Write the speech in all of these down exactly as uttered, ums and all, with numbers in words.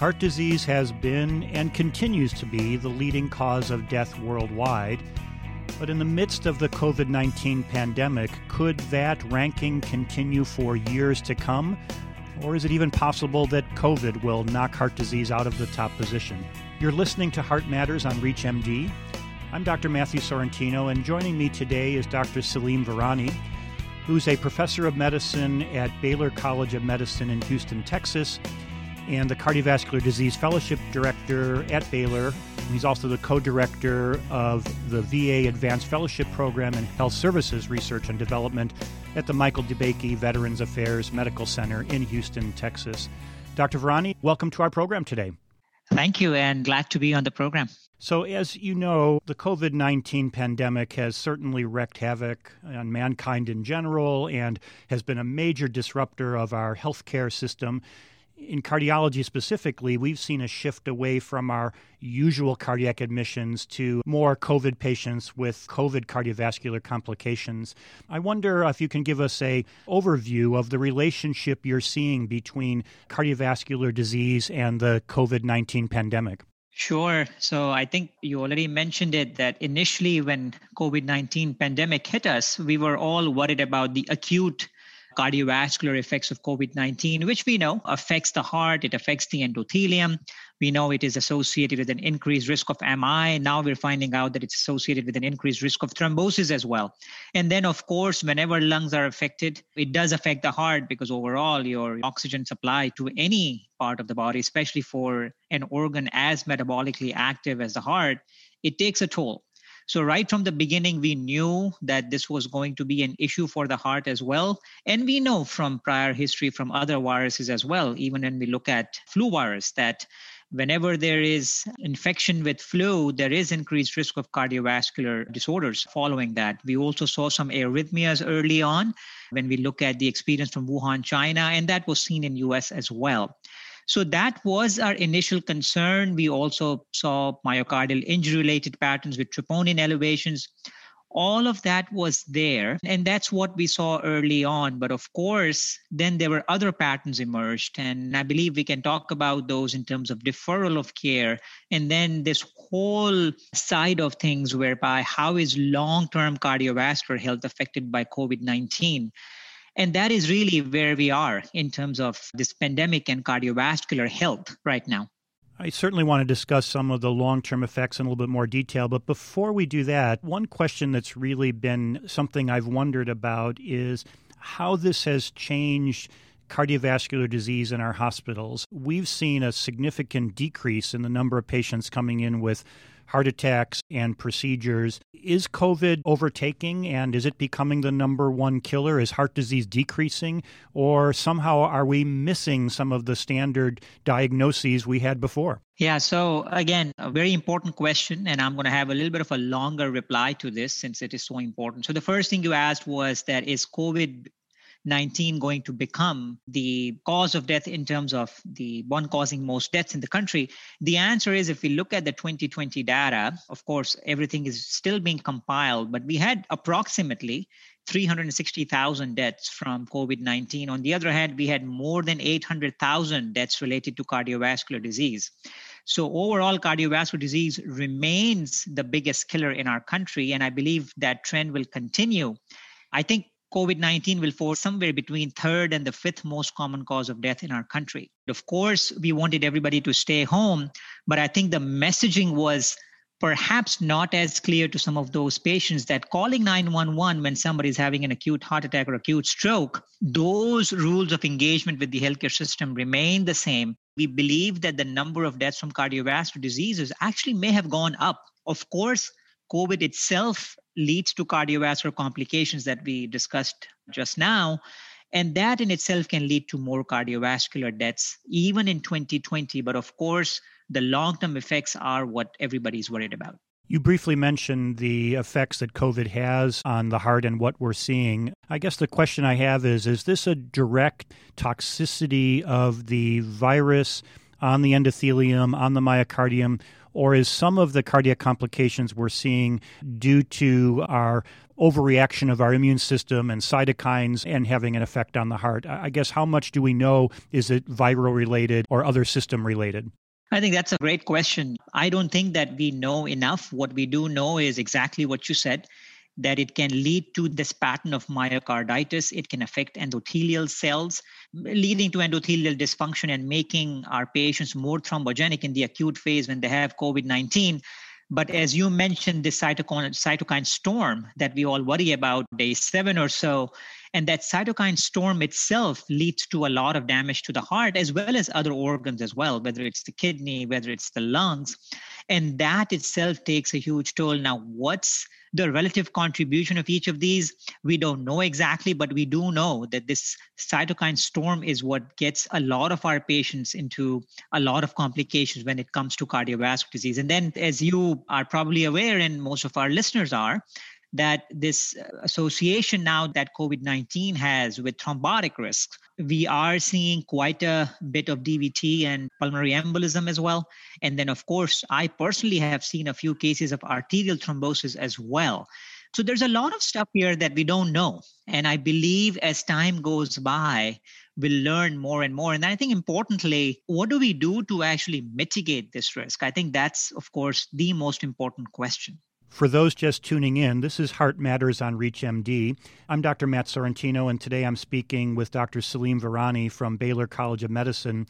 Heart disease has been and continues to be the leading cause of death worldwide. But in the midst of the COVID nineteen pandemic, could that ranking continue for years to come? Or is it even possible that COVID will knock heart disease out of the top position? You're listening to Heart Matters on ReachMD. I'm Doctor Matthew Sorrentino, and joining me today is Doctor Salim Virani, who's a professor of medicine at Baylor College of Medicine in Houston, Texas, and the Cardiovascular Disease Fellowship Director at Baylor. He's also the co-director of the V A Advanced Fellowship Program in Health Services Research and Development at the Michael DeBakey Veterans Affairs Medical Center in Houston, Texas. Doctor Virani, welcome to our program today. Thank you, and glad to be on the program. So as you know, the COVID nineteen pandemic has certainly wreaked havoc on mankind in general and has been a major disruptor of our healthcare system. In cardiology specifically, we've seen a shift away from our usual cardiac admissions to more COVID patients with COVID cardiovascular complications. I wonder if you can give us an overview of the relationship you're seeing between cardiovascular disease and the COVID nineteen pandemic. Sure. So I think you already mentioned it, that initially when COVID nineteen pandemic hit us, we were all worried about the acute cardiovascular effects of COVID nineteen, which we know affects the heart, it affects the endothelium. We know it is associated with an increased risk of M I. Now we're finding out that it's associated with an increased risk of thrombosis as well. And then, of course, whenever lungs are affected, it does affect the heart because overall your oxygen supply to any part of the body, especially for an organ as metabolically active as the heart, it takes a toll. So right from the beginning, we knew that this was going to be an issue for the heart as well. And we know from prior history from other viruses as well, even when we look at flu virus, that whenever there is infection with flu, there is increased risk of cardiovascular disorders following that. We also saw some arrhythmias early on when we look at the experience from Wuhan, China, and that was seen in U S as well. So that was our initial concern. We also saw myocardial injury-related patterns with troponin elevations. All of that was there, and that's what we saw early on. But of course, then there were other patterns emerged, and I believe we can talk about those in terms of deferral of care. And then this whole side of things whereby how is long-term cardiovascular health affected by COVID nineteen? And that is really where we are in terms of this pandemic and cardiovascular health right now. I certainly want to discuss some of the long-term effects in a little bit more detail. But before we do that, one question that's really been something I've wondered about is how this has changed cardiovascular disease in our hospitals. We've seen a significant decrease in the number of patients coming in with heart attacks and procedures. Is COVID overtaking and is it becoming the number one killer? Is heart disease decreasing? Or somehow are we missing some of the standard diagnoses we had before? Yeah, so again, a very important question, and I'm going to have a little bit of a longer reply to this since it is so important. So the first thing you asked was that is COVID nineteen going to become the cause of death in terms of the one causing most deaths in the country? The answer is, if we look at the twenty twenty data, of course, everything is still being compiled, but we had approximately three hundred sixty thousand deaths from COVID nineteen. On the other hand, we had more than eight hundred thousand deaths related to cardiovascular disease. So overall, cardiovascular disease remains the biggest killer in our country, and I believe that trend will continue. I think COVID nineteen will fall somewhere between third and the fifth most common cause of death in our country. Of course, we wanted everybody to stay home, but I think the messaging was perhaps not as clear to some of those patients that calling nine one one when somebody's having an acute heart attack or acute stroke, those rules of engagement with the healthcare system remain the same. We believe that the number of deaths from cardiovascular diseases actually may have gone up. Of course, COVID itself leads to cardiovascular complications that we discussed just now. And that in itself can lead to more cardiovascular deaths, even in twenty twenty. But of course, the long-term effects are what everybody's worried about. You briefly mentioned the effects that COVID has on the heart and what we're seeing. I guess the question I have is, is this a direct toxicity of the virus on the endothelium, on the myocardium? Or is some of the cardiac complications we're seeing due to our overreaction of our immune system and cytokines and having an effect on the heart. I guess how much do we know? Is it viral related or other system related? I think that's a great question. I don't think that we know enough. What we do know is exactly what you said, that it can lead to this pattern of myocarditis. It can affect endothelial cells, leading to endothelial dysfunction and making our patients more thrombogenic in the acute phase when they have COVID nineteen. But as you mentioned, this cytokine, cytokine storm that we all worry about day seven or so, and that cytokine storm itself leads to a lot of damage to the heart as well as other organs as well, whether it's the kidney, whether it's the lungs. And that itself takes a huge toll. Now, what's the relative contribution of each of these? We don't know exactly, but we do know that this cytokine storm is what gets a lot of our patients into a lot of complications when it comes to cardiovascular disease. And then, as you are probably aware, and most of our listeners are, that this association now that COVID nineteen has with thrombotic risk, we are seeing quite a bit of D V T and pulmonary embolism as well. And then, of course, I personally have seen a few cases of arterial thrombosis as well. So there's a lot of stuff here that we don't know. And I believe as time goes by, we'll learn more and more. And I think importantly, what do we do to actually mitigate this risk? I think that's, of course, the most important question. For those just tuning in, this is Heart Matters on ReachMD. I'm Doctor Matt Sorrentino, and today I'm speaking with Doctor Salim Virani from Baylor College of Medicine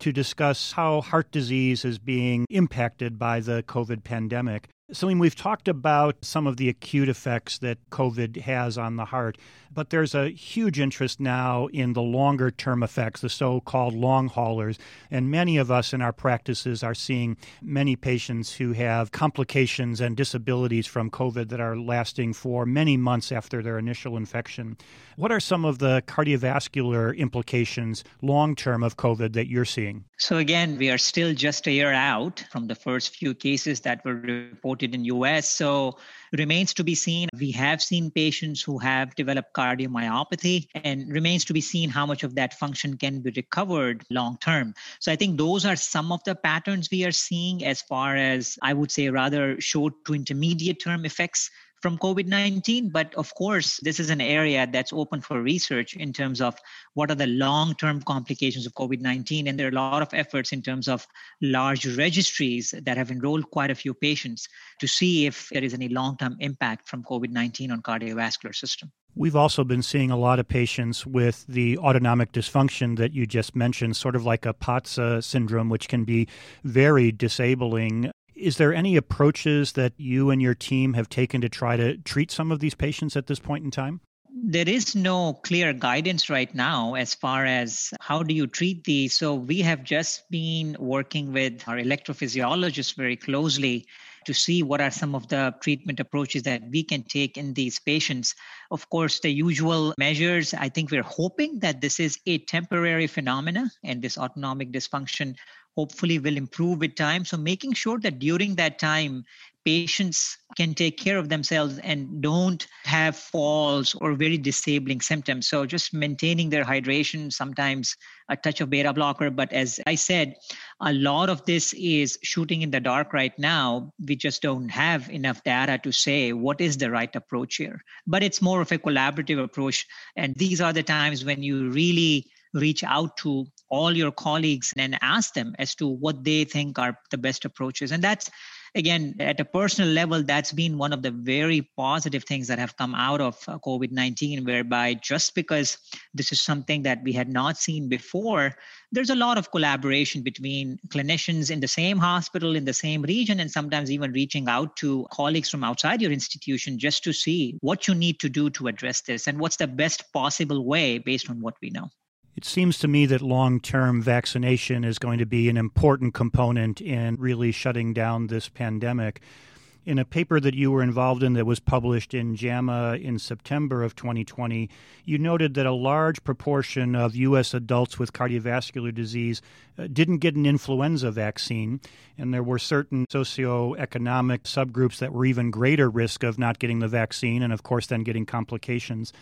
to discuss how heart disease is being impacted by the COVID pandemic. Salim, we've talked about some of the acute effects that COVID has on the heart, but there's a huge interest now in the longer-term effects, the so-called long haulers. And many of us in our practices are seeing many patients who have complications and disabilities from COVID that are lasting for many months after their initial infection. What are some of the cardiovascular implications long-term of COVID that you're seeing? So again, we are still just a year out from the first few cases that were reported in the U S, so remains to be seen. We have seen patients who have developed cardiomyopathy, and remains to be seen how much of that function can be recovered long term. So I think those are some of the patterns we are seeing as far as, I would say, rather short to intermediate term effects from COVID nineteen. But of course, this is an area that's open for research in terms of what are the long-term complications of COVID nineteen. And there are a lot of efforts in terms of large registries that have enrolled quite a few patients to see if there is any long-term impact from COVID nineteen on cardiovascular system. We've also been seeing a lot of patients with the autonomic dysfunction that you just mentioned, sort of like a P O T S syndrome, which can be very disabling. Is there any approaches that you and your team have taken to try to treat some of these patients at this point in time? There is no clear guidance right now as far as how do you treat these. So we have just been working with our electrophysiologists very closely to see what are some of the treatment approaches that we can take in these patients. Of course, the usual measures. I think we're hoping that this is a temporary phenomena, and this autonomic dysfunction hopefully will improve with time. So making sure that during that time, patients can take care of themselves and don't have falls or very disabling symptoms. So just maintaining their hydration, sometimes a touch of beta blocker. But as I said, a lot of this is shooting in the dark right now. We just don't have enough data to say what is the right approach here. But it's more of a collaborative approach. And these are the times when you really reach out to all your colleagues and ask them as to what they think are the best approaches. And that's, again, at a personal level, that's been one of the very positive things that have come out of COVID nineteen, whereby just because this is something that we had not seen before, there's a lot of collaboration between clinicians in the same hospital, in the same region, and sometimes even reaching out to colleagues from outside your institution just to see what you need to do to address this and what's the best possible way based on what we know. It seems to me that long-term vaccination is going to be an important component in really shutting down this pandemic. In a paper that you were involved in that was published in JAMA in September of twenty twenty, you noted that a large proportion of U S adults with cardiovascular disease didn't get an influenza vaccine, and there were certain socioeconomic subgroups that were even greater risk of not getting the vaccine and, of course, then getting complications.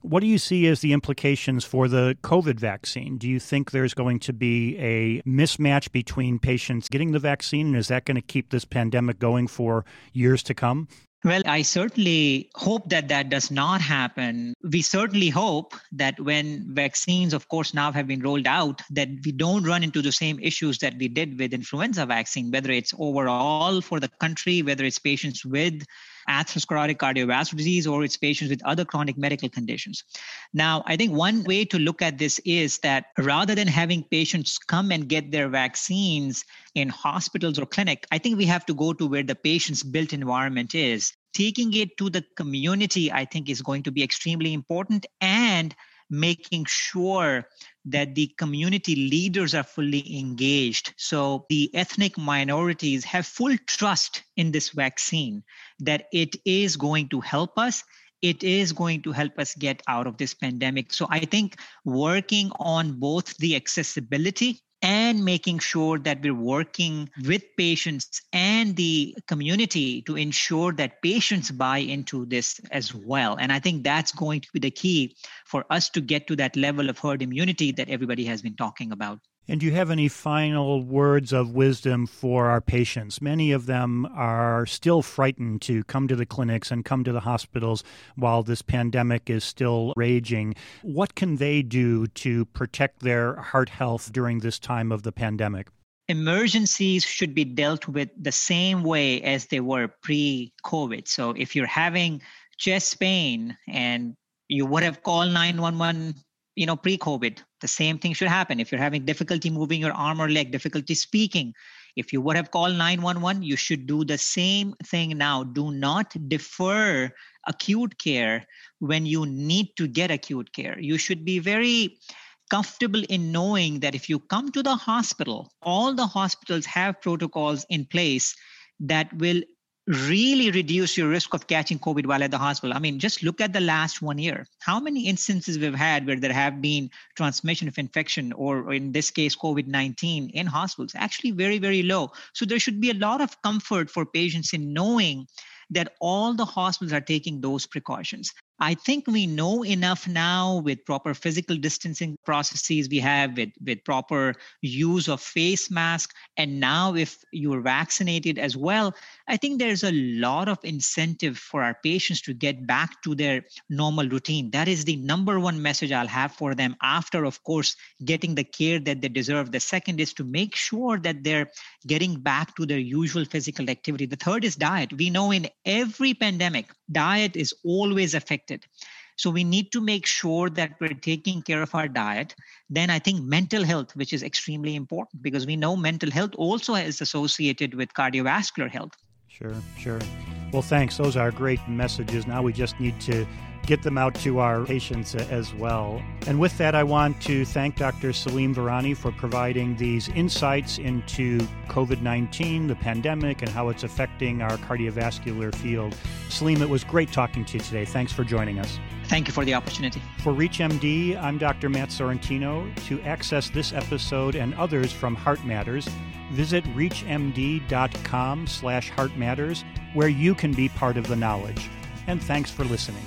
What do you see as the implications for the COVID vaccine? Do you think there's going to be a mismatch between patients getting the vaccine, and is that going to keep this pandemic going for years to come? Well, I certainly hope that that does not happen. We certainly hope that when vaccines, of course, now have been rolled out, that we don't run into the same issues that we did with influenza vaccine, whether it's overall for the country, whether it's patients with atherosclerotic cardiovascular disease, or it's patients with other chronic medical conditions. Now, I think one way to look at this is that rather than having patients come and get their vaccines in hospitals or clinic, I think we have to go to where the patient's built environment is. Taking it to the community, I think, is going to be extremely important, and making sure that the community leaders are fully engaged. So the ethnic minorities have full trust in this vaccine, that it is going to help us. It is going to help us get out of this pandemic. So I think working on both the accessibility and making sure that we're working with patients and the community to ensure that patients buy into this as well. And I think that's going to be the key for us to get to that level of herd immunity that everybody has been talking about. And do you have any final words of wisdom for our patients? Many of them are still frightened to come to the clinics and come to the hospitals while this pandemic is still raging. What can they do to protect their heart health during this time of the pandemic? Emergencies should be dealt with the same way as they were pre-COVID. So if you're having chest pain and you would have called nine one one, you know, pre-COVID, the same thing should happen. If you're having difficulty moving your arm or leg, difficulty speaking, if you would have called nine one one, you should do the same thing now. Do not defer acute care when you need to get acute care. You should be very comfortable in knowing that if you come to the hospital, all the hospitals have protocols in place that will really reduce your risk of catching COVID while at the hospital. I mean, just look at the last one year. How many instances we've had where there have been transmission of infection, or in this case, COVID nineteen in hospitals? Actually very, very low. So there should be a lot of comfort for patients in knowing that all the hospitals are taking those precautions. I think we know enough now with proper physical distancing processes we have, with, with proper use of face masks, and now if you are vaccinated as well, I think there's a lot of incentive for our patients to get back to their normal routine. That is the number one message I'll have for them after, of course, getting the care that they deserve. The second is to make sure that they're getting back to their usual physical activity. The third is diet. We know in every pandemic, diet is always affected. So we need to make sure that we're taking care of our diet. Then I think mental health, which is extremely important, because we know mental health also is associated with cardiovascular health. Sure, sure. Well, thanks. Those are great messages. Now we just need to get them out to our patients as well. And with that, I want to thank Doctor Salim Virani for providing these insights into COVID nineteen, the pandemic, and how it's affecting our cardiovascular field. Salim, it was great talking to you today. Thanks for joining us. Thank you for the opportunity. For ReachMD, I'm Doctor Matt Sorrentino. To access this episode and others from Heart Matters, visit reach m d dot com slash heart matters, where you can be part of the knowledge. And thanks for listening.